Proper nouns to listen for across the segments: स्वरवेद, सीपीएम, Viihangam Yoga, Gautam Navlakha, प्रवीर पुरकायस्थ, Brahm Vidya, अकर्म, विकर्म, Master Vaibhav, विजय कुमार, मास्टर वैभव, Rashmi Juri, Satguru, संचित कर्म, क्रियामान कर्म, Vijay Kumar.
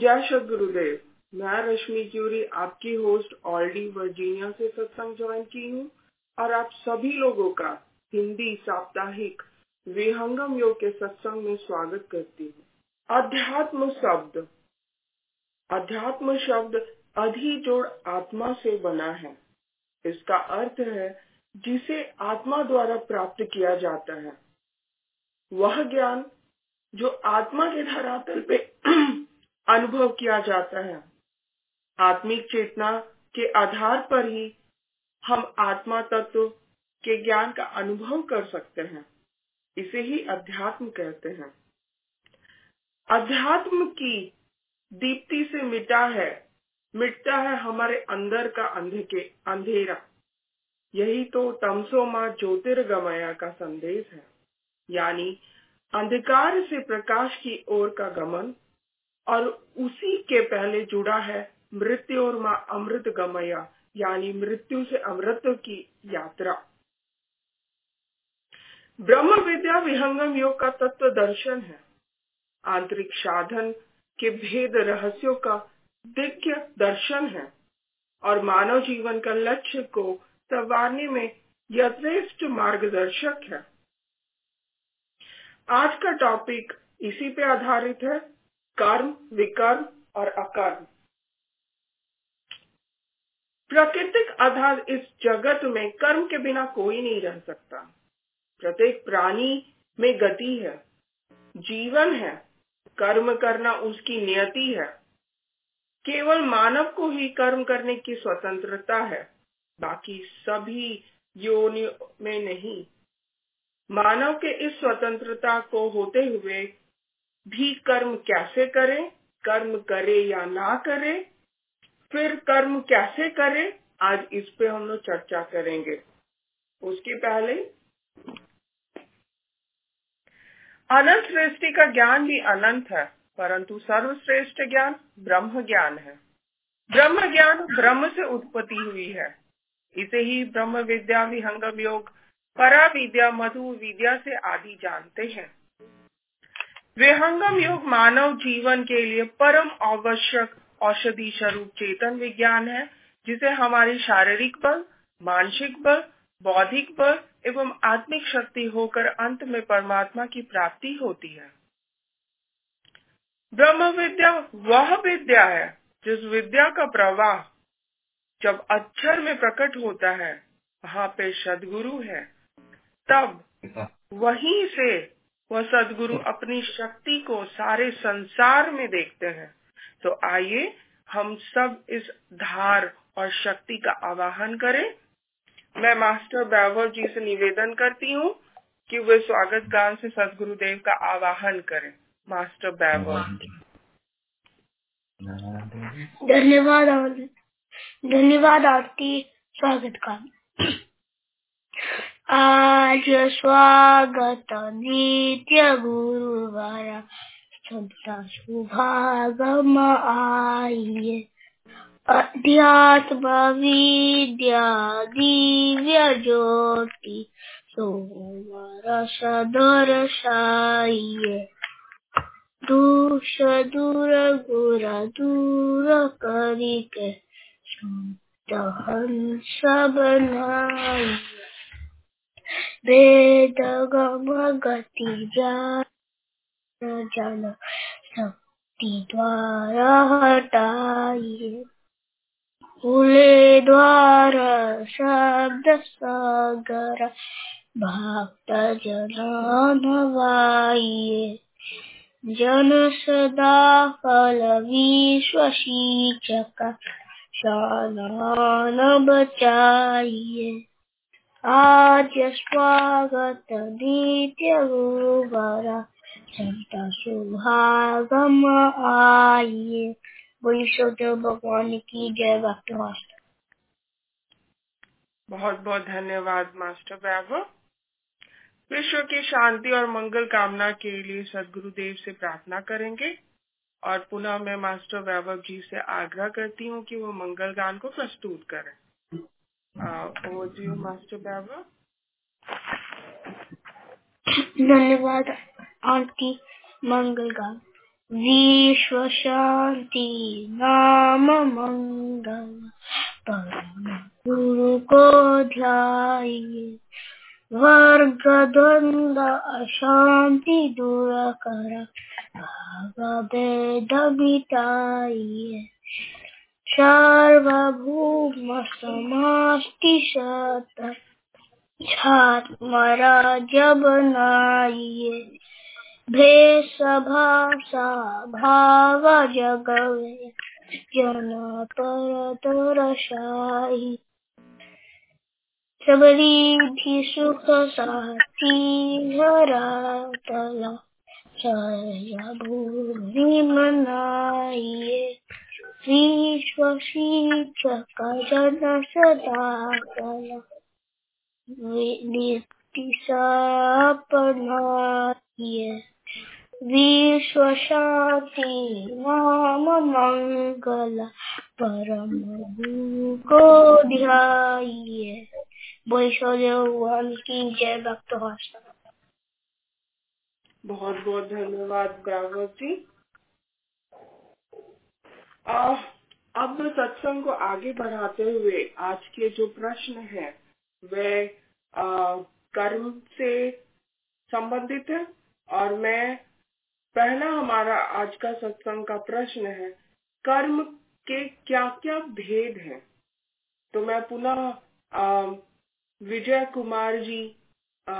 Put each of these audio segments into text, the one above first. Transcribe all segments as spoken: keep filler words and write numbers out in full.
जय श्री गुरुदेव। मैं रश्मि जूरी आपकी होस्ट ऑल्डी वर्जीनिया से सत्संग ज्वाइन की हूँ और आप सभी लोगों का हिंदी साप्ताहिक विहंगम योग के सत्संग में स्वागत करती हूँ। अध्यात्म शब्द अध्यात्म शब्द अधि जोड़ आत्मा से बना है। इसका अर्थ है जिसे आत्मा द्वारा प्राप्त किया जाता है, वह ज्ञान जो आत्मा के धरातल पे अनुभव किया जाता है। आत्मिक चेतना के आधार पर ही हम आत्मा तत्व के ज्ञान का अनुभव कर सकते हैं। इसे ही अध्यात्म कहते हैं। अध्यात्म की दीप्ति से मिटा है मिटता है हमारे अंदर का अंधेरा। यही तो तमसो मा ज्योतिर्गमय का संदेश है, यानी अंधकार से प्रकाश की ओर का गमन, और उसी के पहले जुड़ा है मृत्यु और माँ अमृत गमया, यानी मृत्यु से अमृत की यात्रा। ब्रह्म विद्या विहंगम योग का तत्व दर्शन है। आंतरिक साधन के भेद रहस्यों का दिव्य दर्शन है और मानव जीवन का लक्ष्य को संवारने में यथेष्ट मार्गदर्शक है। आज का टॉपिक इसी पे आधारित है, कर्म विकर्म और अकर्म। प्राकृतिक आधार इस जगत में कर्म के बिना कोई नहीं रह सकता। प्रत्येक प्राणी में गति है, जीवन है, कर्म करना उसकी नियति है। केवल मानव को ही कर्म करने की स्वतंत्रता है, बाकी सभी योनियों में नहीं। मानव के इस स्वतंत्रता को होते हुए भी कर्म कैसे करे, कर्म करे या ना करे, फिर कर्म कैसे करे, आज इस पे हम लोग चर्चा करेंगे। उसके पहले अनंत सृष्टि का ज्ञान भी अनंत है, परंतु सर्वश्रेष्ठ ज्ञान ब्रह्म ज्ञान है। ब्रह्म ज्ञान ब्रह्म से उत्पत्ति हुई है। इसे ही ब्रह्म विद्या विहंगम योग, परा विद्या, मधु विद्या से आदि जानते हैं। विहंगम योग मानव जीवन के लिए परम आवश्यक औषधि स्वरूप चेतन विज्ञान है, जिसे हमारी शारीरिक बल, मानसिक बल, बौद्धिक बल एवं आत्मिक शक्ति होकर अंत में परमात्मा की प्राप्ति होती है। ब्रह्म विद्या वह विद्या है जिस विद्या का प्रवाह जब अक्षर में प्रकट होता है, वहाँ पे सद्गुरु है, तब वहीं से वह सद्गुरु अपनी शक्ति को सारे संसार में देखते हैं। तो आइए हम सब इस धार और शक्ति का आवाहन करें। मैं मास्टर वैभव जी से निवेदन करती हूँ कि वे स्वागत गान से सद्गुरु देव का आवाहन करें। मास्टर वैभव। धन्यवाद धन्यवाद आपकी स्वागत गान। आज स्वागत नित्य गुरुवारा, संता सुभागम आइए। अध्यात्म विद्या दिव्य ज्योति सोमवार सदर्शाइए। दूष दूर गुर दूर करी के शुद्ध सब नाइए। वेद गम गति जान जान शक्ति द्वारा हटाइए। कुले द्वार शब्द सागर भक्त जन नवाइए। जन सदा फल विश्वसिच का शान बचाइए। आज स्वागत नित्य गुरुवारा, संता सुभागम आइए। बोलिए सद्गुरु भगवान की जय। भक्त मास्टर बहुत बहुत धन्यवाद मास्टर वैभव। विश्व की शांति और मंगल कामना के लिए सद्गुरु देव से प्रार्थना करेंगे और पुनः मैं मास्टर वैभव जी से आग्रह करती हूँ कि वो मंगल गान को प्रस्तुत करें। मास्टर वैभव धन्यवाद आंटी। मंगल गान। विश्व शांति नाम मंगल परम गुरु को ध्याइए, वर्ग द्वंद अशांति दूर कर भाग भेद मिटाइए। सर्वभूम समष्टि सत आत्मराज्य बनाइए। भेद भाषा भाव जगवे जन पर तरसाई। सबरीधि सुख साथी हरा तला सर्वभूमि मनाइए। विश्व शिक्षक जन सदा कला नीति अपनाइए। विश्व शांति नाम मंगल परम गुरु को ध्याइए। वैष्णव भगवान की जय। भक्त बहुत बहुत धन्यवाद ब्राह्मण जी। अब सत्संग को आगे बढ़ाते हुए आज के जो प्रश्न है वे आ, कर्म से संबंधित है। और मैं पहला हमारा आज का सत्संग का प्रश्न है कर्म के क्या क्या भेद हैं। तो मैं पुनः विजय कुमार जी आ,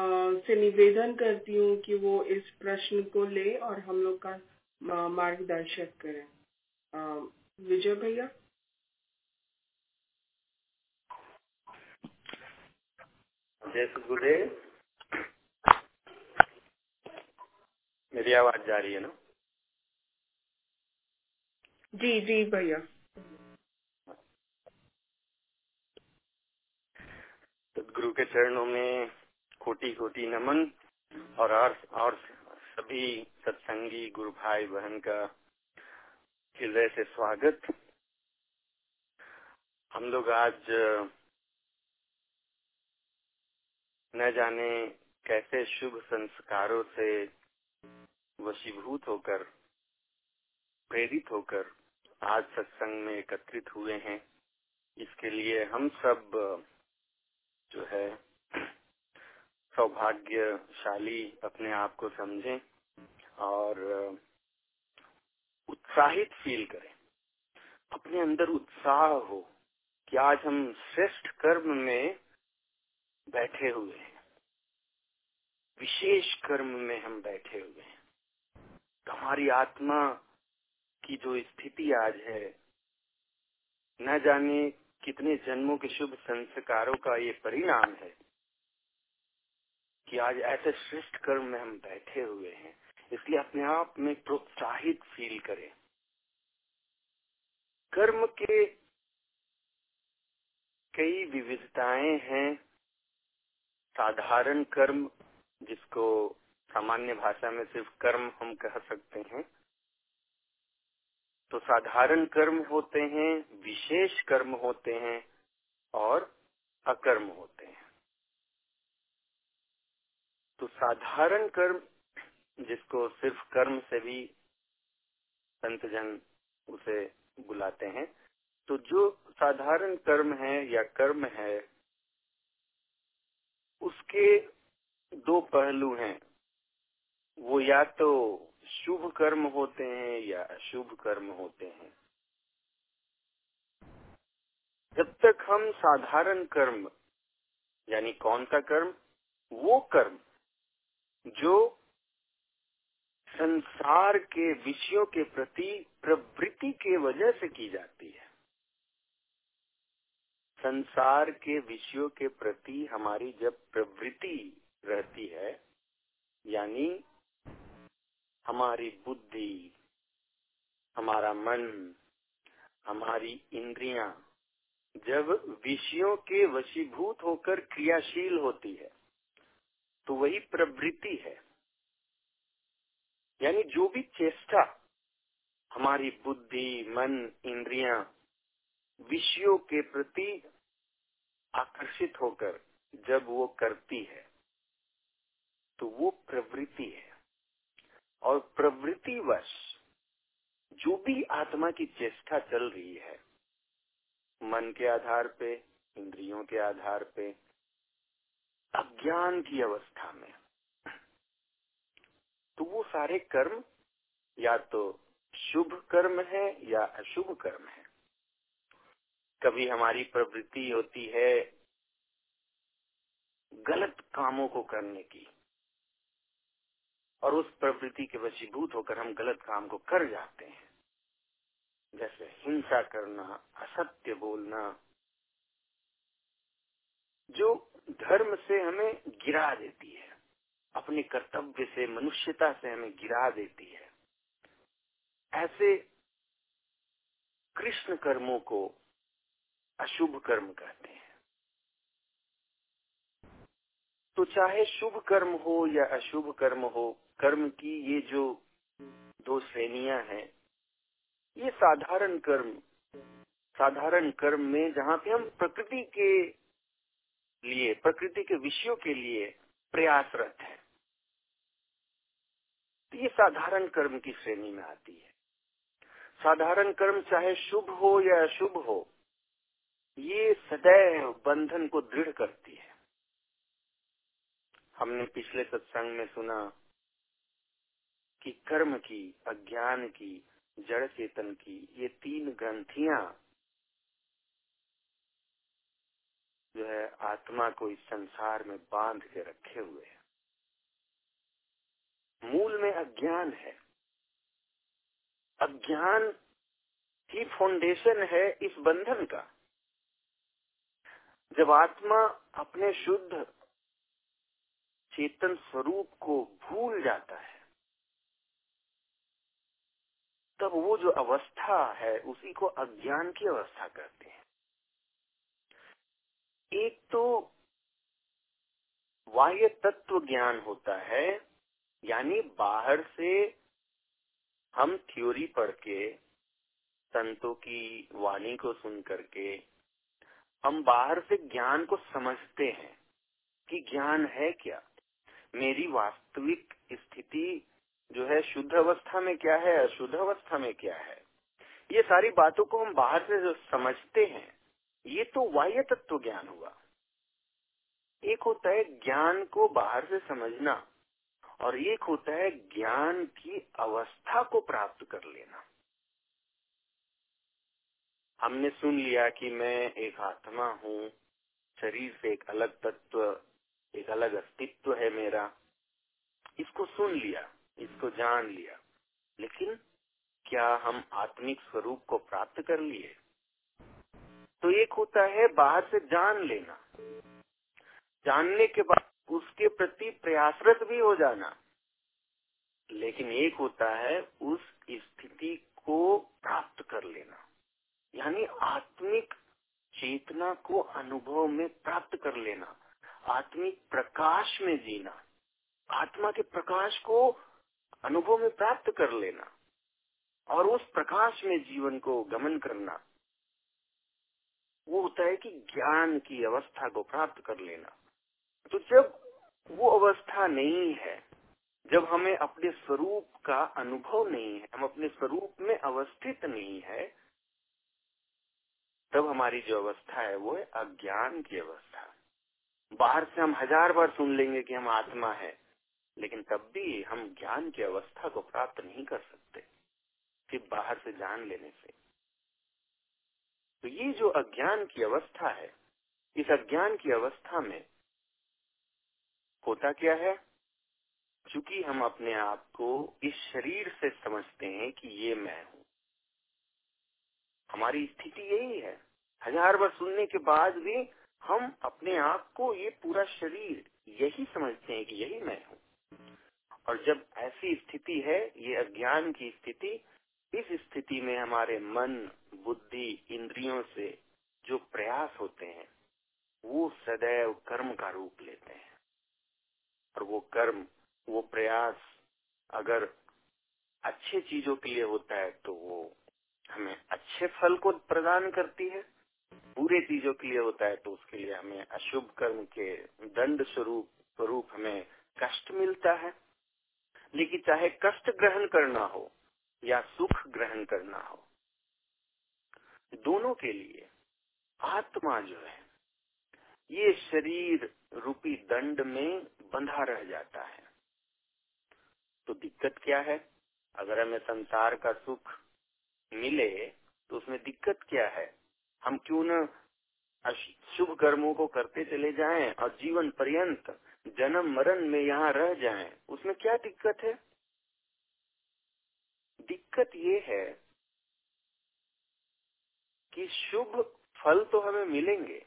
से निवेदन करती हूँ कि वो इस प्रश्न को ले और हम लोग का मार्गदर्शक करें। आ, विजय भैया। जय सतगुरुदेव। मेरी आवाज जा रही है ना? जी जी भैया। सतगुरु के चरणों में कोटि कोटि नमन और और सभी सत्संगी गुरु भाई बहन का हृदय से स्वागत। हम लोग आज न जाने कैसे शुभ संस्कारों से वशीभूत होकर प्रेरित होकर आज सत्संग में एकत्रित हुए हैं। इसके लिए हम सब जो है सौभाग्यशाली अपने आप को समझें और उत्साहित फील करें। अपने अंदर उत्साह हो कि आज हम श्रेष्ठ कर्म में बैठे हुए हैं, विशेष कर्म में हम बैठे हुए हैं। हमारी आत्मा की जो स्थिति आज है, न जाने कितने जन्मों के शुभ संस्कारों का ये परिणाम है कि आज ऐसे श्रेष्ठ कर्म में हम बैठे हुए हैं। इसलिए अपने आप में प्रोत्साहित फील करें। कर्म के कई विविधताएं हैं। साधारण कर्म जिसको सामान्य भाषा में सिर्फ कर्म हम कह सकते हैं, तो साधारण कर्म होते हैं, विशेष कर्म होते हैं और अकर्म होते हैं। तो साधारण कर्म जिसको सिर्फ कर्म से भी संतजन उसे बुलाते हैं, तो जो साधारण कर्म है या कर्म है उसके दो पहलू हैं। वो या तो शुभ कर्म होते हैं या अशुभ कर्म होते हैं। जब तक हम साधारण कर्म यानी कौन सा कर्म, वो कर्म जो संसार के विषयों के प्रति प्रवृत्ति के वजह से की जाती है, संसार के विषयों के प्रति हमारी जब प्रवृत्ति रहती है, यानी हमारी बुद्धि, हमारा मन, हमारी इंद्रियां जब विषयों के वशीभूत होकर क्रियाशील होती है, तो वही प्रवृत्ति है। यानी जो भी चेष्टा हमारी बुद्धि, मन, इंद्रियां विषयों के प्रति आकर्षित होकर जब वो करती है, तो वो प्रवृत्ति है। और प्रवृत्तिवश जो भी आत्मा की चेष्टा चल रही है, मन के आधार पे, इंद्रियों के आधार पे, अज्ञान की अवस्था में, तो वो सारे कर्म या तो शुभ कर्म है या अशुभ कर्म है। कभी हमारी प्रवृत्ति होती है गलत कामों को करने की, और उस प्रवृत्ति के वशीभूत होकर हम गलत काम को कर जाते हैं, जैसे हिंसा करना, असत्य बोलना, जो धर्म से हमें गिरा देती है, अपने कर्तव्य से, मनुष्यता से हमें गिरा देती है। ऐसे कृष्ण कर्मों को अशुभ कर्म कहते हैं। तो चाहे शुभ कर्म हो या अशुभ कर्म हो, कर्म की ये जो दो श्रेणियां हैं, ये साधारण कर्म, साधारण कर्म में जहाँ पे हम प्रकृति के लिए, प्रकृति के विषयों के लिए प्रयासरत हैं, तो ये साधारण कर्म की श्रेणी में आती है। साधारण कर्म चाहे शुभ हो या अशुभ हो, ये सदैव बंधन को दृढ़ करती है। हमने पिछले सत्संग में सुना कि कर्म की, अज्ञान की, जड़ चेतन की, ये तीन ग्रंथियां जो है आत्मा को इस संसार में बांध के रखे हुए है। मूल में अज्ञान है, अज्ञान ही फाउंडेशन है इस बंधन का। जब आत्मा अपने शुद्ध चेतन स्वरूप को भूल जाता है, तब वो जो अवस्था है उसी को अज्ञान की अवस्था कहते हैं। एक तो बाह्य तत्व ज्ञान होता है, यानी बाहर से हम थ्योरी पढ़ के, संतों की वाणी को सुन करके हम बाहर से ज्ञान को समझते हैं कि ज्ञान है क्या, मेरी वास्तविक स्थिति जो है शुद्ध अवस्था में क्या है, अशुद्ध अवस्था में क्या है, ये सारी बातों को हम बाहर से जो समझते हैं, ये तो बाह्य तत्व ज्ञान हुआ। एक होता है ज्ञान को बाहर से समझना, और एक होता है ज्ञान की अवस्था को प्राप्त कर लेना। हमने सुन लिया कि मैं एक आत्मा हूँ, शरीर से एक अलग तत्व, एक अलग अस्तित्व है मेरा, इसको सुन लिया, इसको जान लिया, लेकिन क्या हम आत्मिक स्वरूप को प्राप्त कर लिए? तो एक होता है बाहर से जान लेना, जानने के बाद उसके प्रति प्रयासरत भी हो जाना, लेकिन एक होता है उस स्थिति को प्राप्त कर लेना, यानी आत्मिक चेतना को अनुभव में प्राप्त कर लेना, आत्मिक प्रकाश में जीना, आत्मा के प्रकाश को अनुभव में प्राप्त कर लेना और उस प्रकाश में जीवन को गमन करना, वो होता है कि ज्ञान की अवस्था को प्राप्त कर लेना। तो जब वो अवस्था नहीं है, जब हमें अपने स्वरूप का अनुभव नहीं है, हम अपने स्वरूप में अवस्थित नहीं है, तब हमारी जो अवस्था है वो है अज्ञान की अवस्था। बाहर से हम हजार बार सुन लेंगे कि हम आत्मा है, लेकिन तब भी हम ज्ञान की अवस्था को प्राप्त नहीं कर सकते कि बाहर से जान लेने से। तो ये जो अज्ञान की अवस्था है, इस अज्ञान की अवस्था में होता क्या है, चूंकि हम अपने आप को इस शरीर से समझते हैं कि ये मैं हूँ, हमारी स्थिति यही है। हजार बार सुनने के बाद भी हम अपने आप को, ये पूरा शरीर, यही समझते हैं कि यही मैं हूँ। और जब ऐसी स्थिति है, ये अज्ञान की स्थिति, इस स्थिति में हमारे मन, बुद्धि, इंद्रियों से जो प्रयास होते हैं वो सदैव कर्म का रूप लेते हैं, और वो कर्म, वो प्रयास अगर अच्छे चीजों के लिए होता है तो वो हमें अच्छे फल को प्रदान करती है, बुरे चीजों के लिए होता है तो उसके लिए हमें अशुभ कर्म के दंड स्वरूप स्वरूप हमें कष्ट मिलता है। लेकिन चाहे कष्ट ग्रहण करना हो या सुख ग्रहण करना हो, दोनों के लिए आत्मा जो है ये शरीर रूपी दंड में बंधा रह जाता है। तो दिक्कत क्या है? अगर हमें संसार का सुख मिले तो उसमें दिक्कत क्या है? हम क्यों न शुभ कर्मों को करते चले जाएं और जीवन पर्यंत जन्म मरण में यहाँ रह जाएं, उसमें क्या दिक्कत है? दिक्कत ये है कि शुभ फल तो हमें मिलेंगे,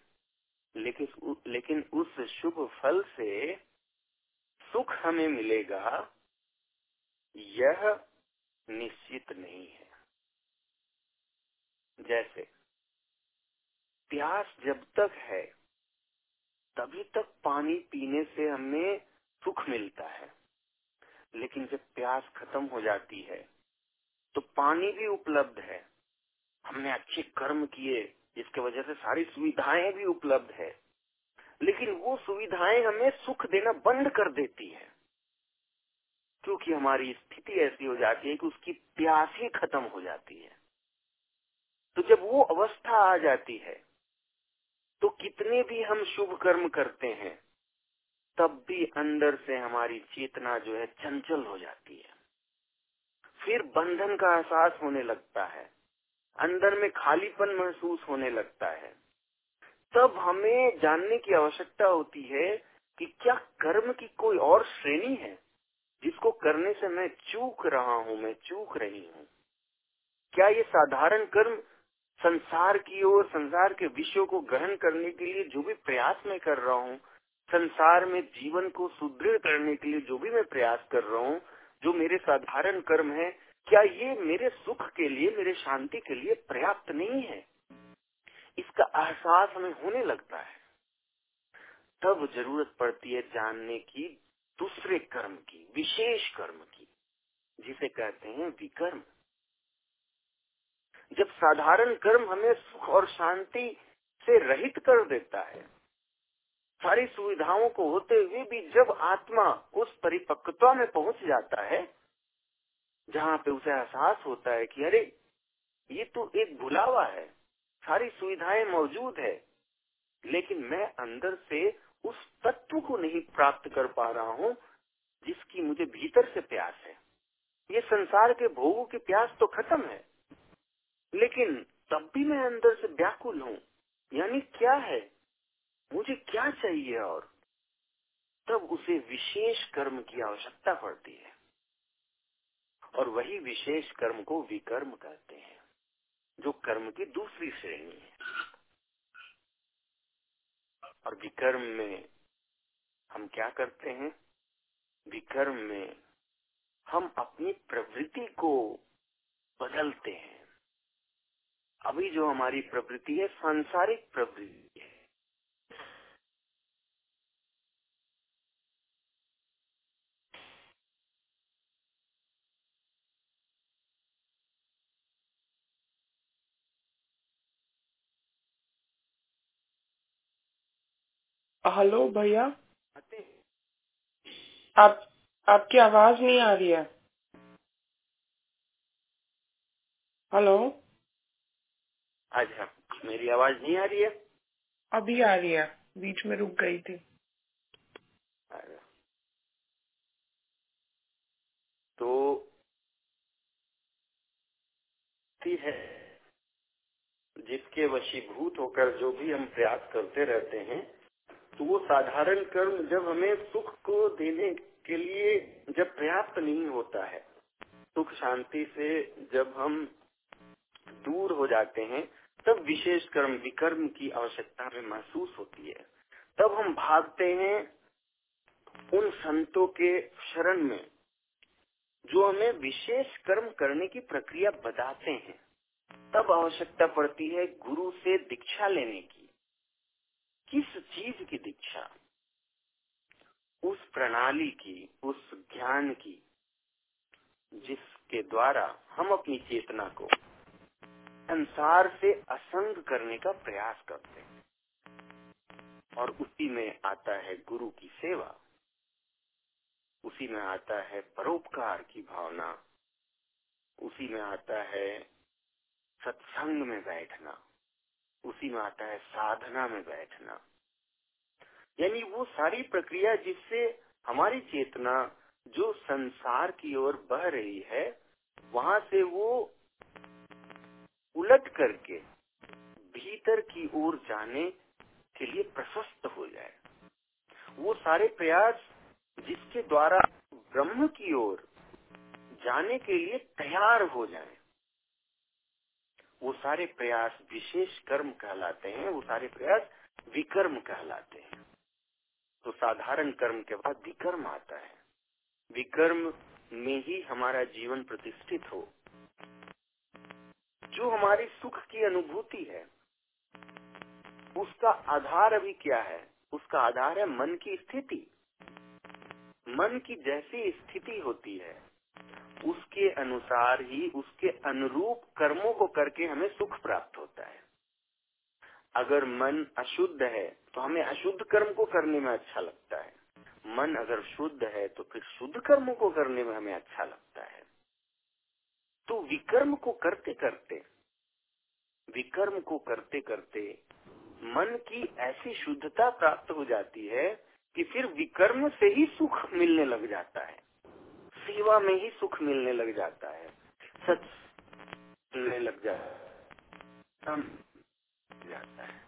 लेकिन लेकिन उस शुभ फल से सुख हमें मिलेगा यह निश्चित नहीं है। जैसे प्यास जब तक है तभी तक पानी पीने से हमें सुख मिलता है, लेकिन जब प्यास खत्म हो जाती है तो पानी भी उपलब्ध है, हमने अच्छे कर्म किए जिसके वजह से सारी सुविधाएं भी उपलब्ध है, लेकिन वो सुविधाएं हमें सुख देना बंद कर देती है, क्योंकि हमारी स्थिति ऐसी हो जाती है कि उसकी प्यास ही खत्म हो जाती है। तो जब वो अवस्था आ जाती है तो कितने भी हम शुभ कर्म करते हैं तब भी अंदर से हमारी चेतना जो है चंचल हो जाती है, फिर बंधन का एहसास होने लगता है, अंदर में खालीपन महसूस होने लगता है। तब हमें जानने की आवश्यकता होती है कि क्या कर्म की कोई और श्रेणी है जिसको करने से मैं चूक रहा हूँ, मैं चूक रही हूँ। क्या ये साधारण कर्म संसार की ओर, संसार के विषयों को ग्रहण करने के लिए जो भी प्रयास मैं कर रहा हूँ, संसार में जीवन को सुदृढ़ करने के लिए जो भी मैं प्रयास कर रहा हूँ, जो मेरे साधारण कर्म है, क्या ये मेरे सुख के लिए, मेरे शांति के लिए पर्याप्त नहीं है? इसका एहसास हमें होने लगता है, तब जरूरत पड़ती है जानने की दूसरे कर्म की, विशेष कर्म की, जिसे कहते हैं विकर्म। जब साधारण कर्म हमें सुख और शांति से रहित कर देता है, सारी सुविधाओं को होते हुए भी, जब आत्मा उस परिपक्वता में पहुंच जाता है जहाँ पे उसे एहसास होता है कि अरे ये तो एक भुलावा है, सारी सुविधाएं मौजूद है, लेकिन मैं अंदर से उस तत्व को नहीं प्राप्त कर पा रहा हूँ जिसकी मुझे भीतर से प्यास है। ये संसार के भोगों की प्यास तो खत्म है, लेकिन तब भी मैं अंदर से व्याकुल हूँ, यानी क्या है, मुझे क्या चाहिए? और तब उसे विशेष कर्म की आवश्यकता पड़ती है, और वही विशेष कर्म को विकर्म कहते हैं, जो कर्म की दूसरी श्रेणी है। और विकर्म में हम क्या करते हैं? विकर्म में हम अपनी प्रवृत्ति को बदलते हैं। अभी जो हमारी प्रवृत्ति है सांसारिक प्रवृत्ति है, हेलो भैया, आप आपकी आवाज नहीं आ रही है। हेलो, अच्छा मेरी आवाज नहीं आ रही है? अभी आ रही है, बीच में रुक गई थी। तो ठीक है, जिसके वशीभूत होकर जो भी हम प्रयास करते रहते हैं, तो वो साधारण कर्म जब हमें सुख को देने के लिए जब पर्याप्त नहीं होता है, सुख शांति से जब हम दूर हो जाते हैं, तब विशेष कर्म विकर्म की आवश्यकता में महसूस होती है। तब हम भागते हैं उन संतों के शरण में जो हमें विशेष कर्म करने की प्रक्रिया बताते हैं। तब आवश्यकता पड़ती है गुरु से दीक्षा लेने की। किस चीज की दीक्षा? उस प्रणाली की, उस ज्ञान की, जिसके द्वारा हम अपनी चेतना को संसार से असंग करने का प्रयास करते हैं। और उसी में आता है गुरु की सेवा, उसी में आता है परोपकार की भावना, उसी में आता है सत्संग में बैठना, उसी में आता है साधना में बैठना। यानी वो सारी प्रक्रिया जिससे हमारी चेतना जो संसार की ओर बह रही है वहाँ से वो उलट करके भीतर की ओर जाने के लिए प्रशस्त हो जाए। वो सारे प्रयास जिसके द्वारा ब्रह्म की ओर जाने के लिए तैयार हो जाए, वो सारे प्रयास विशेष कर्म कहलाते हैं, वो सारे प्रयास विकर्म कहलाते हैं। तो साधारण कर्म के बाद विकर्म आता है। विकर्म में ही हमारा जीवन प्रतिष्ठित हो। जो हमारी सुख की अनुभूति है उसका आधार अभी क्या है? उसका आधार है मन की स्थिति। मन की जैसी स्थिति होती है उसके अनुसार ही, उसके अनुरूप कर्मों को करके हमें सुख प्राप्त होता है। अगर मन अशुद्ध है तो हमें अशुद्ध कर्म को करने में अच्छा लगता है, मन अगर शुद्ध है तो फिर शुद्ध कर्मों को करने में हमें अच्छा लगता है। तो विकर्म को करते करते विकर्म को करते करते मन की ऐसी शुद्धता प्राप्त हो जाती है कि फिर विकर्म से ही सुख मिलने लग जाता है, सेवा में ही सुख मिलने लग जाता है, सच मिलने लग जाता है।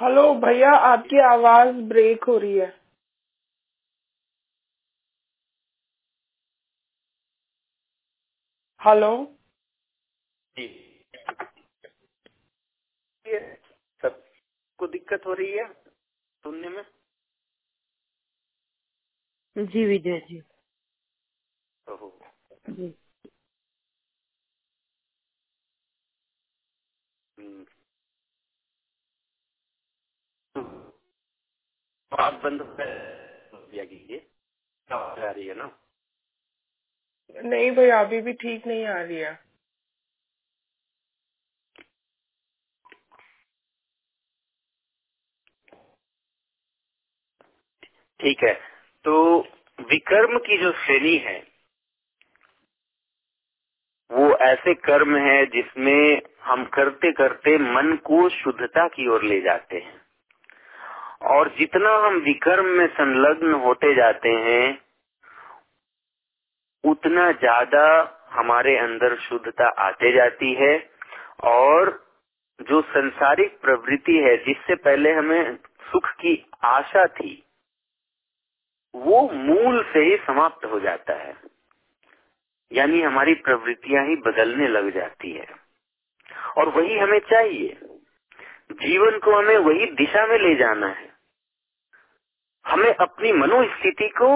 हेलो भैया, आपकी आवाज ब्रेक हो रही है। हेलो, सबको दिक्कत हो रही है सुनने में? जी विजय जी, जी आवाज बंद आ रही है ना? नहीं भैया, अभी भी ठीक नहीं आ रही है। ठीक है, तो विकर्म की जो श्रेणी है वो ऐसे कर्म है जिसमें हम करते करते मन को शुद्धता की ओर ले जाते हैं, और जितना हम विकर्म में संलग्न होते जाते हैं उतना ज्यादा हमारे अंदर शुद्धता आते जाती है, और जो संसारिक प्रवृत्ति है जिससे पहले हमें सुख की आशा थी वो मूल से ही समाप्त हो जाता है। यानी हमारी प्रवृत्तियां ही बदलने लग जाती है, और वही हमें चाहिए। जीवन को हमें वही दिशा में ले जाना है, हमें अपनी मनोस्थिति को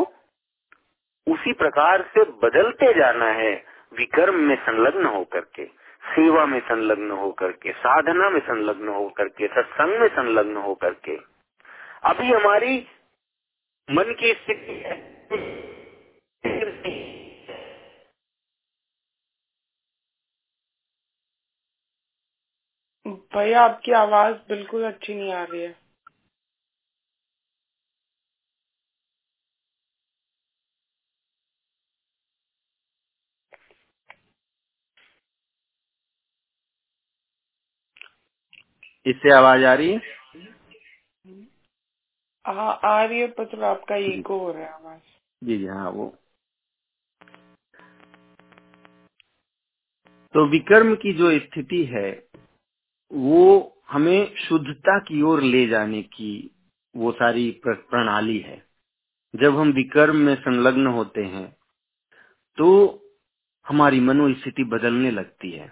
उसी प्रकार से बदलते जाना है। विकर्म में संलग्न होकर के, सेवा में संलग्न होकर के, साधना में संलग्न होकर के, सत्संग में संलग्न होकर के। अभी हमारी मन की स्थिति भैया, आपकी आवाज बिल्कुल अच्छी नहीं आ रही है। इससे आवाज आ रही है? हाँ आ रही है, पर आपका इको हो रहा है आवाज। जी जी हाँ, वो तो विकर्म की जो स्थिति है वो हमें शुद्धता की ओर ले जाने की वो सारी प्रणाली है। जब हम विकर्म में संलग्न होते हैं तो हमारी मनोस्थिति बदलने लगती है,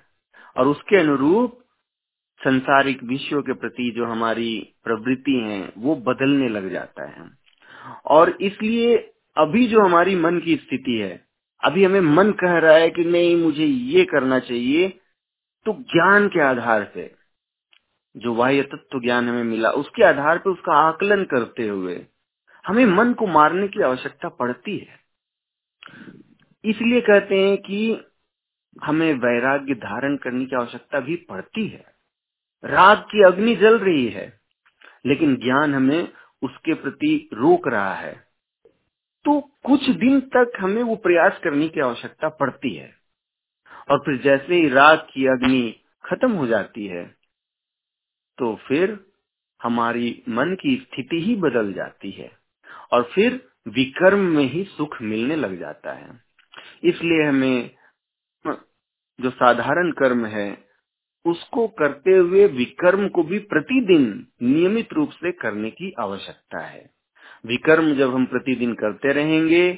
और उसके अनुरूप संसारिक विषयों के प्रति जो हमारी प्रवृत्ति है वो बदलने लग जाता है। और इसलिए अभी जो हमारी मन की स्थिति है, अभी हमें मन कह रहा है कि नहीं मुझे ये करना चाहिए, तो ज्ञान के आधार से जो बाह्य तत्व ज्ञान हमें मिला उसके आधार पर उसका आकलन करते हुए हमें मन को मारने की आवश्यकता पड़ती है। इसलिए कहते हैं कि हमें वैराग्य धारण करने की आवश्यकता भी पड़ती है। राग की अग्नि जल रही है लेकिन ज्ञान हमें उसके प्रति रोक रहा है, तो कुछ दिन तक हमें वो प्रयास करने की आवश्यकता पड़ती है। और फिर जैसे ही राग की अग्नि खत्म हो जाती है तो फिर हमारी मन की स्थिति ही बदल जाती है और फिर विकर्म में ही सुख मिलने लग जाता है। इसलिए हमें जो साधारण कर्म है उसको करते हुए विकर्म को भी प्रतिदिन नियमित रूप से करने की आवश्यकता है। विकर्म जब हम प्रतिदिन करते रहेंगे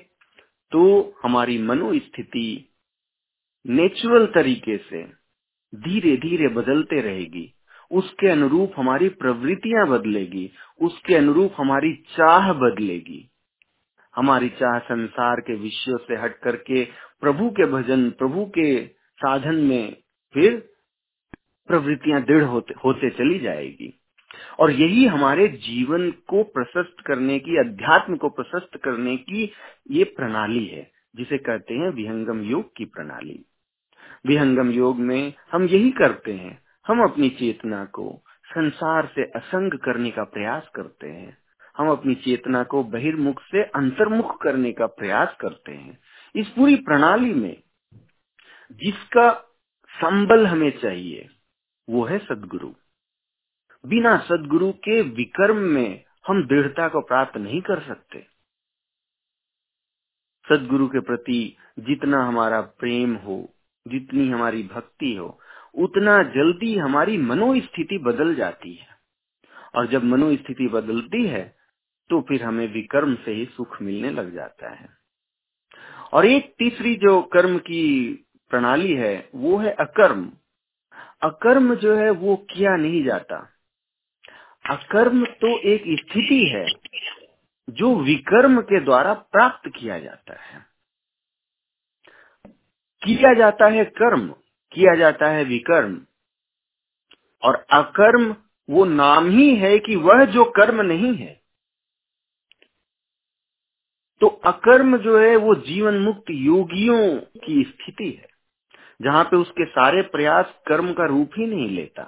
तो हमारी मनोस्थिति नेचुरल तरीके से धीरे धीरे बदलते रहेगी, उसके अनुरूप हमारी प्रवृत्तियां बदलेगी, उसके अनुरूप हमारी चाह बदलेगी। हमारी चाह संसार के विषयों से हट करके प्रभु के भजन, प्रभु के साधन में फिर प्रवृत्तियां दृढ़ होते, होते चली जाएगी। और यही हमारे जीवन को प्रशस्त करने की, अध्यात्म को प्रशस्त करने की ये प्रणाली है जिसे कहते हैं विहंगम योग की प्रणाली। विहंगम योग में हम यही करते हैं, हम अपनी चेतना को संसार से असंग करने का प्रयास करते हैं, हम अपनी चेतना को बहिर्मुख से अंतर्मुख करने का प्रयास करते हैं। इस पूरी प्रणाली में जिसका संबल हमें चाहिए वो है सद्गुरु। बिना सद्गुरु के विकर्म में हम दृढ़ता को प्राप्त नहीं कर सकते। सद्गुरु के प्रति जितना हमारा प्रेम हो, जितनी हमारी भक्ति हो, उतना जल्दी हमारी मनोस्थिति बदल जाती है। और जब मनोस्थिति बदलती है तो फिर हमें विकर्म से ही सुख मिलने लग जाता है। और एक तीसरी जो कर्म की प्रणाली है वो है अकर्म। अकर्म जो है वो किया नहीं जाता। अकर्म तो एक स्थिति है जो विकर्म के द्वारा प्राप्त किया जाता है। किया जाता है कर्म, किया जाता है विकर्म। और अकर्म वो नाम ही है कि वह जो कर्म नहीं है। तो अकर्म जो है वो जीवन मुक्त योगियों की स्थिति है जहाँ पे उसके सारे प्रयास कर्म का रूप ही नहीं लेता।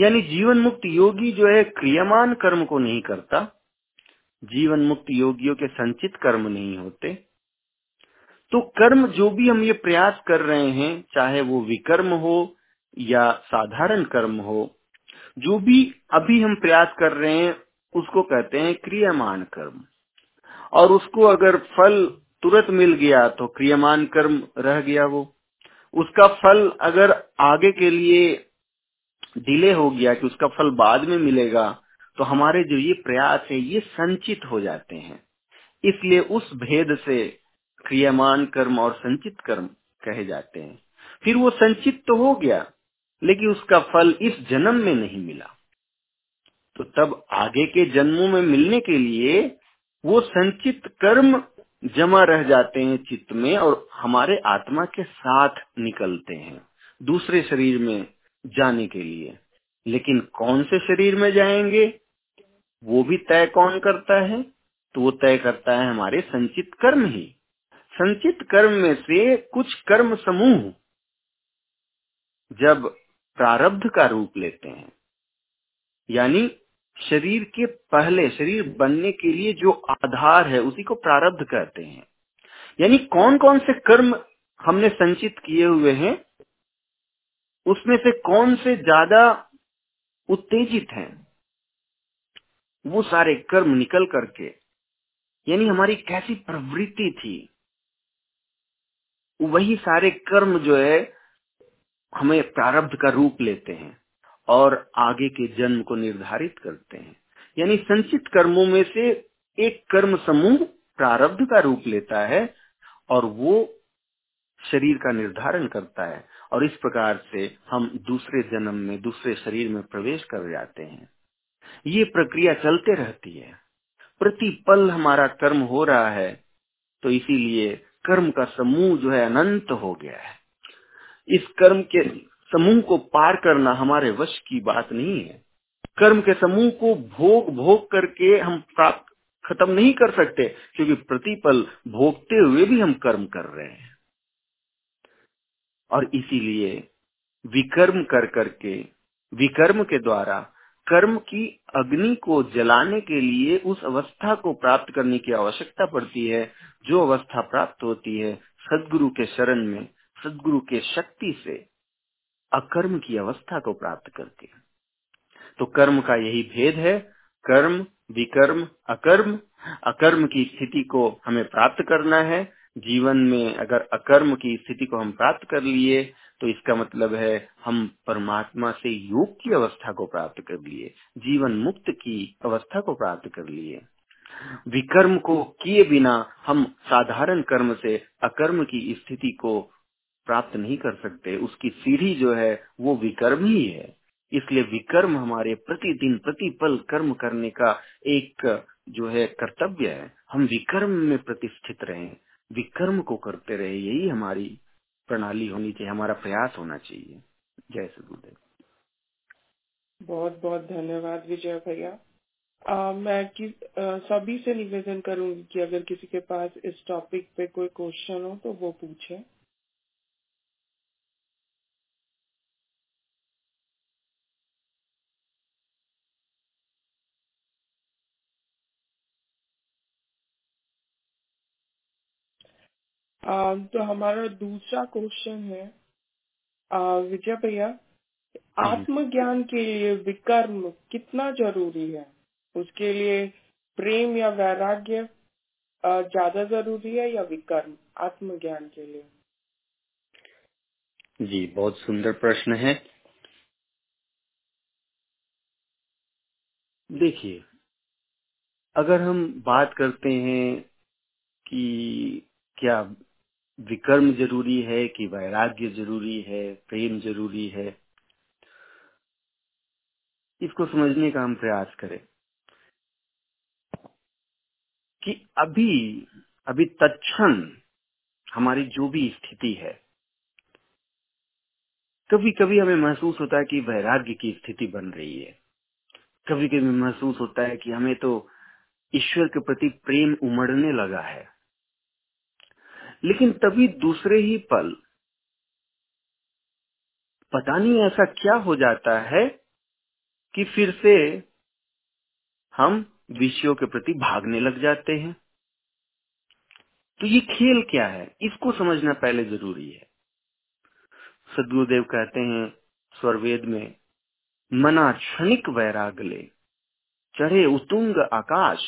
यानी जीवन मुक्त योगी जो है क्रियामान कर्म को नहीं करता, जीवन मुक्त योगियों के संचित कर्म नहीं होते। तो कर्म जो भी हम ये प्रयास कर रहे हैं, चाहे वो विकर्म हो या साधारण कर्म हो, जो भी अभी हम प्रयास कर रहे हैं उसको कहते हैं क्रियामान कर्म। और उसको अगर फल तुरंत मिल गया तो क्रियामान कर्म रह गया वो। उसका फल अगर आगे के लिए डिले हो गया कि उसका फल बाद में मिलेगा तो हमारे जो ये प्रयास है ये संचित हो जाते हैं। इसलिए उस भेद से क्रियामान कर्म और संचित कर्म कहे जाते हैं। फिर वो संचित तो हो गया लेकिन उसका फल इस जन्म में नहीं मिला, तो तब आगे के जन्मों में मिलने के लिए वो संचित कर्म जमा रह जाते हैं चित्त में और हमारे आत्मा के साथ निकलते हैं दूसरे शरीर में जाने के लिए। लेकिन कौन से शरीर में जाएंगे वो भी तय कौन करता है? तो वो तय करता है हमारे संचित कर्म ही। संचित कर्म में से कुछ कर्म समूह जब प्रारब्ध का रूप लेते हैं, यानी शरीर के पहले शरीर बनने के लिए जो आधार है उसी को प्रारब्ध कहते हैं। यानी कौन कौन से कर्म हमने संचित किए हुए हैं, उसमें से कौन से ज्यादा उत्तेजित हैं, वो सारे कर्म निकल करके, यानी हमारी कैसी प्रवृत्ति थी, वही सारे कर्म जो है हमें प्रारब्ध का रूप लेते हैं और आगे के जन्म को निर्धारित करते हैं। यानी संचित कर्मों में से एक कर्म समूह प्रारब्ध का रूप लेता है और वो शरीर का निर्धारण करता है और इस प्रकार से हम दूसरे जन्म में दूसरे शरीर में प्रवेश कर जाते हैं। ये प्रक्रिया चलते रहती है, प्रतिपल हमारा कर्म हो रहा है। तो इसीलिए कर्म का समूह जो है अनंत हो गया है। इस कर्म के समूह को पार करना हमारे वश की बात नहीं है। कर्म के समूह को भोग भोग करके हम प्राप्त खत्म नहीं कर सकते, क्योंकि प्रतिपल भोगते हुए भी हम कर्म कर रहे हैं। और इसीलिए विकर्म कर करके विकर्म के द्वारा कर्म की अग्नि को जलाने के लिए उस अवस्था को प्राप्त करने की आवश्यकता पड़ती है, जो अवस्था प्राप्त होती है सद्गुरु के शरण में, सद्गुरु के शक्ति से अकर्म की अवस्था को प्राप्त करके। तो कर्म का यही भेद है, कर्म विकर्म अकर्म। अकर्म की स्थिति को हमें प्राप्त करना है जीवन में। अगर अकर्म की स्थिति को हम प्राप्त कर लिए तो इसका मतलब है हम परमात्मा से योग की अवस्था को प्राप्त कर लिए, जीवन मुक्त की अवस्था को प्राप्त कर लिए। विकर्म को किए बिना हम साधारण कर्म से अकर्म की स्थिति को प्राप्त नहीं कर सकते, उसकी सीढ़ी जो है वो विकर्म ही है। इसलिए विकर्म हमारे प्रतिदिन प्रतिपल कर्म करने का एक जो है कर्तव्य है। हम विकर्म में प्रतिष्ठित रहें, विकर्म को करते रहे, यही हमारी प्रणाली होनी चाहिए, हमारा प्रयास होना चाहिए। जय सद्गुरुदेव। बहुत बहुत धन्यवाद विजय भैया। आ, मैं कि, आ, सभी से निवेदन करूंगी कि अगर किसी के पास इस टॉपिक पे कोई क्वेश्चन हो तो वो पूछे। आ, तो हमारा दूसरा क्वेश्चन है विजय भैया, आत्मज्ञान के लिए विकर्म कितना जरूरी है? उसके लिए प्रेम या वैराग्य ज्यादा जरूरी है या विकर्म आत्मज्ञान के लिए? जी, बहुत सुंदर प्रश्न है। देखिए, अगर हम बात करते हैं कि क्या विकर्म जरूरी है कि वैराग्य जरूरी है, प्रेम जरूरी है, इसको समझने का हम प्रयास करें कि अभी अभी तत्क्षण हमारी जो भी स्थिति है, कभी कभी हमें महसूस होता है कि वैराग्य की स्थिति बन रही है, कभी कभी महसूस होता है कि हमें तो ईश्वर के प्रति प्रेम उमड़ने लगा है, लेकिन तभी दूसरे ही पल पता नहीं ऐसा क्या हो जाता है कि फिर से हम विषयों के प्रति भागने लग जाते हैं। तो ये खेल क्या है, इसको समझना पहले जरूरी है। सद्गुरुदेव कहते हैं स्वरवेद में, मना क्षणिक वैराग ले चढ़े उतुंग आकाश,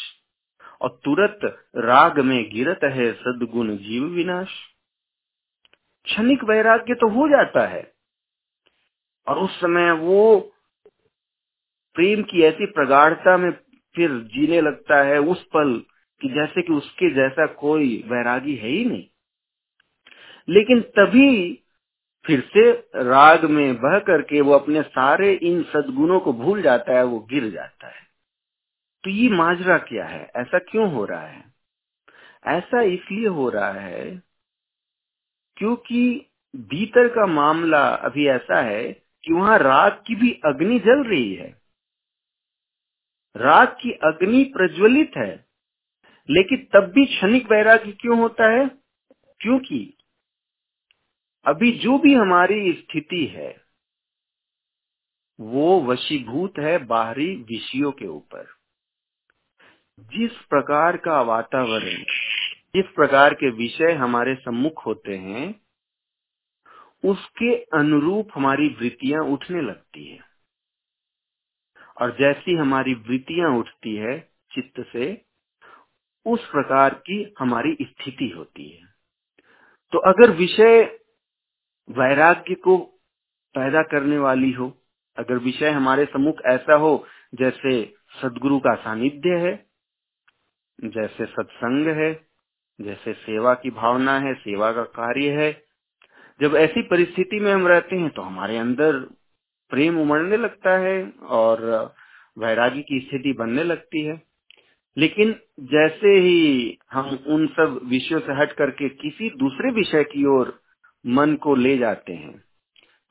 और तुरंत राग में गिरत है सद्गुण जीव विनाश। क्षणिक वैराग्य तो हो जाता है और उस समय वो प्रेम की ऐसी प्रगाढ़ता में फिर जीने लगता है उस पल कि जैसे कि उसके जैसा कोई वैरागी है ही नहीं। लेकिन तभी फिर से राग में बह करके वो अपने सारे इन सद्गुणों को भूल जाता है, वो गिर जाता है। तो ये माजरा क्या है, ऐसा क्यों हो रहा है? ऐसा इसलिए हो रहा है क्योंकि भीतर का मामला अभी ऐसा है कि वहां राग की भी अग्नि जल रही है, राग की अग्नि प्रज्वलित है, लेकिन तब भी क्षणिक वैराग्य क्यों होता है? क्योंकि अभी जो भी हमारी स्थिति है वो वशीभूत है बाहरी विषयों के ऊपर। जिस प्रकार का वातावरण, जिस प्रकार के विषय हमारे सम्मुख होते हैं, उसके अनुरूप हमारी वृत्तियां उठने लगती है, और जैसी हमारी वृत्तियां उठती है चित्त से, उस प्रकार की हमारी स्थिति होती है। तो अगर विषय वैराग्य को पैदा करने वाली हो, अगर विषय हमारे सम्मुख ऐसा हो जैसे सद्गुरु का सानिध्य है, जैसे सत्संग है, जैसे सेवा की भावना है, सेवा का कार्य है, जब ऐसी परिस्थिति में हम रहते हैं तो हमारे अंदर प्रेम उमड़ने लगता है और वैरागी की स्थिति बनने लगती है। लेकिन जैसे ही हम उन सब विषयों से हट करके किसी दूसरे विषय की ओर मन को ले जाते हैं,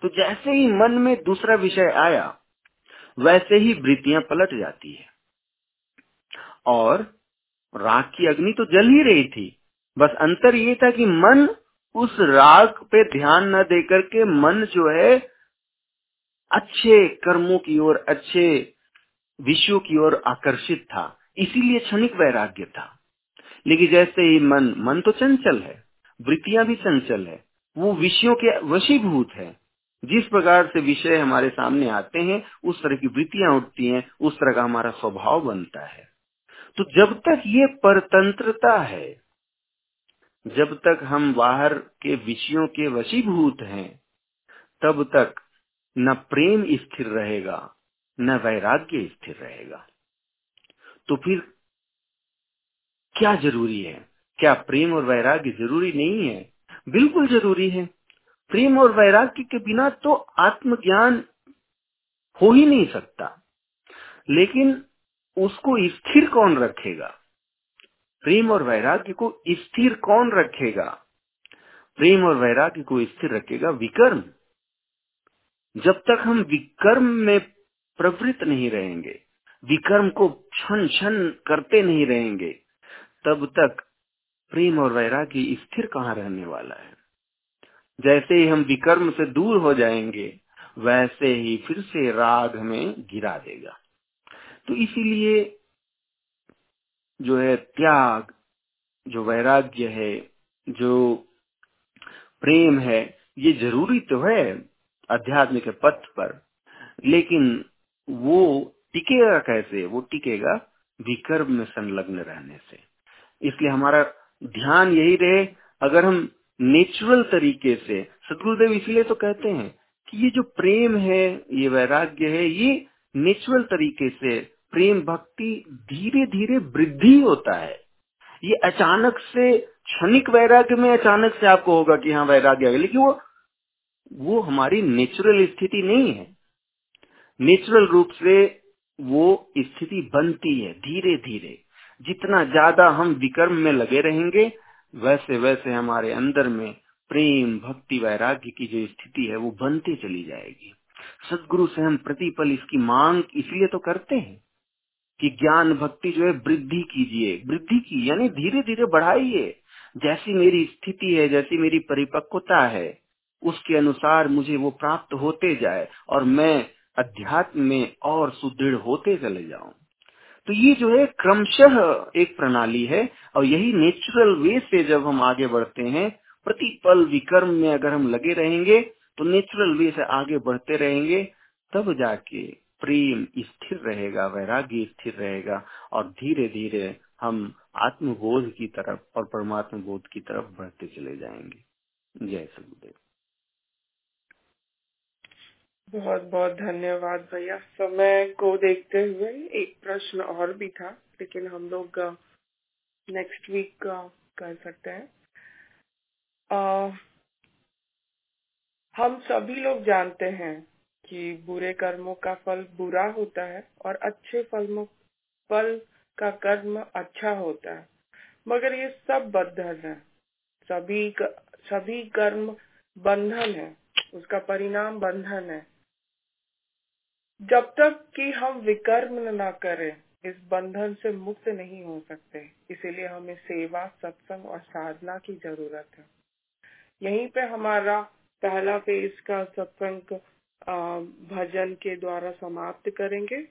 तो जैसे ही मन में दूसरा विषय आया वैसे ही वृत्तियां पलट जाती है, और राग की अग्नि तो जल ही रही थी, बस अंतर ये था कि मन उस राग पे ध्यान न देकर के मन जो है अच्छे कर्मों की ओर, अच्छे विषयों की ओर आकर्षित था, इसीलिए क्षणिक वैराग्य था। लेकिन जैसे ही मन मन तो चंचल है, वृत्तियां भी चंचल है, वो विषयों के वशीभूत है। जिस प्रकार से विषय हमारे सामने आते हैं उस तरह की वृत्तियां उठती हैं, उस तरह का हमारा स्वभाव बनता है। तो जब तक ये परतंत्रता है, जब तक हम बाहर के विषयों के वशीभूत हैं, तब तक न प्रेम स्थिर रहेगा न वैराग्य स्थिर रहेगा। तो फिर क्या जरूरी है? क्या प्रेम और वैराग्य जरूरी नहीं है? बिल्कुल जरूरी है। प्रेम और वैराग्य के बिना तो आत्मज्ञान हो ही नहीं सकता। लेकिन उसको स्थिर कौन रखेगा? प्रेम और वैराग्य को स्थिर कौन रखेगा? प्रेम और वैराग्य को स्थिर रखेगा विकर्म। जब तक हम विकर्म में प्रवृत्त नहीं रहेंगे, विकर्म को क्षण क्षण करते नहीं रहेंगे, तब तक प्रेम और वैराग्य स्थिर कहाँ रहने वाला है। जैसे ही हम विकर्म से दूर हो जाएंगे, वैसे ही फिर से राग हमें गिरा देगा। तो इसीलिए जो है त्याग, जो वैराग्य है, जो प्रेम है, ये जरूरी तो है अध्यात्म के पथ पर, लेकिन वो टिकेगा कैसे? वो टिकेगा विकर्म में संलग्न रहने से। इसलिए हमारा ध्यान यही रहे। अगर हम नेचुरल तरीके से, सद्गुरुदेव इसलिए तो कहते हैं कि ये जो प्रेम है, ये वैराग्य है, ये नेचुरल तरीके से प्रेम भक्ति धीरे धीरे वृद्धि होता है। ये अचानक से क्षणिक वैराग्य में अचानक से आपको होगा कि हाँ वैराग्य आ गया, लेकिन वो वो हमारी नेचुरल स्थिति नहीं है। नेचुरल रूप से वो स्थिति बनती है धीरे धीरे। जितना ज्यादा हम विकर्म में लगे रहेंगे, वैसे वैसे हमारे अंदर में प्रेम भक्ति वैराग्य की जो स्थिति है वो बनती चली जाएगी। सद्गुरु से हम प्रतिपल इसकी मांग इसलिए तो करते हैं कि ज्ञान भक्ति जो है वृद्धि कीजिए। वृद्धि की यानी धीरे धीरे बढ़ाइए। जैसी मेरी स्थिति है, जैसी मेरी परिपक्वता है, उसके अनुसार मुझे वो प्राप्त होते जाए और मैं अध्यात्म में और सुदृढ़ होते चले जाऊं। तो ये जो है क्रमशः एक प्रणाली है, और यही नेचुरल वे से जब हम आगे बढ़ते हैं, प्रतिपल विकर्म में अगर हम लगे रहेंगे तो नेचुरल वे से आगे बढ़ते रहेंगे, तब जाके प्रेम स्थिर रहेगा, वैराग्य स्थिर रहेगा, और धीरे धीरे हम आत्मबोध की तरफ और परमात्म बोध की तरफ बढ़ते चले जाएंगे। जय सद्गुरुदेव। बहुत बहुत धन्यवाद भैया। समय को देखते हुए एक प्रश्न और भी था, लेकिन हम लोग नेक्स्ट वीक कर सकते हैं। आ, हम सभी लोग जानते हैं कि बुरे कर्मों का फल बुरा होता है और अच्छे फल फल का कर्म अच्छा होता है, मगर ये सब बंधन है। सभी क, सभी कर्म बंधन है, उसका परिणाम बंधन है। जब तक कि हम विकर्म न करें, इस बंधन से मुक्त नहीं हो सकते। इसीलिए हमें सेवा, सत्संग और साधना की जरूरत है। यहीं पे हमारा पहला फेज का सत्संग भजन के द्वारा समाप्त करेंगे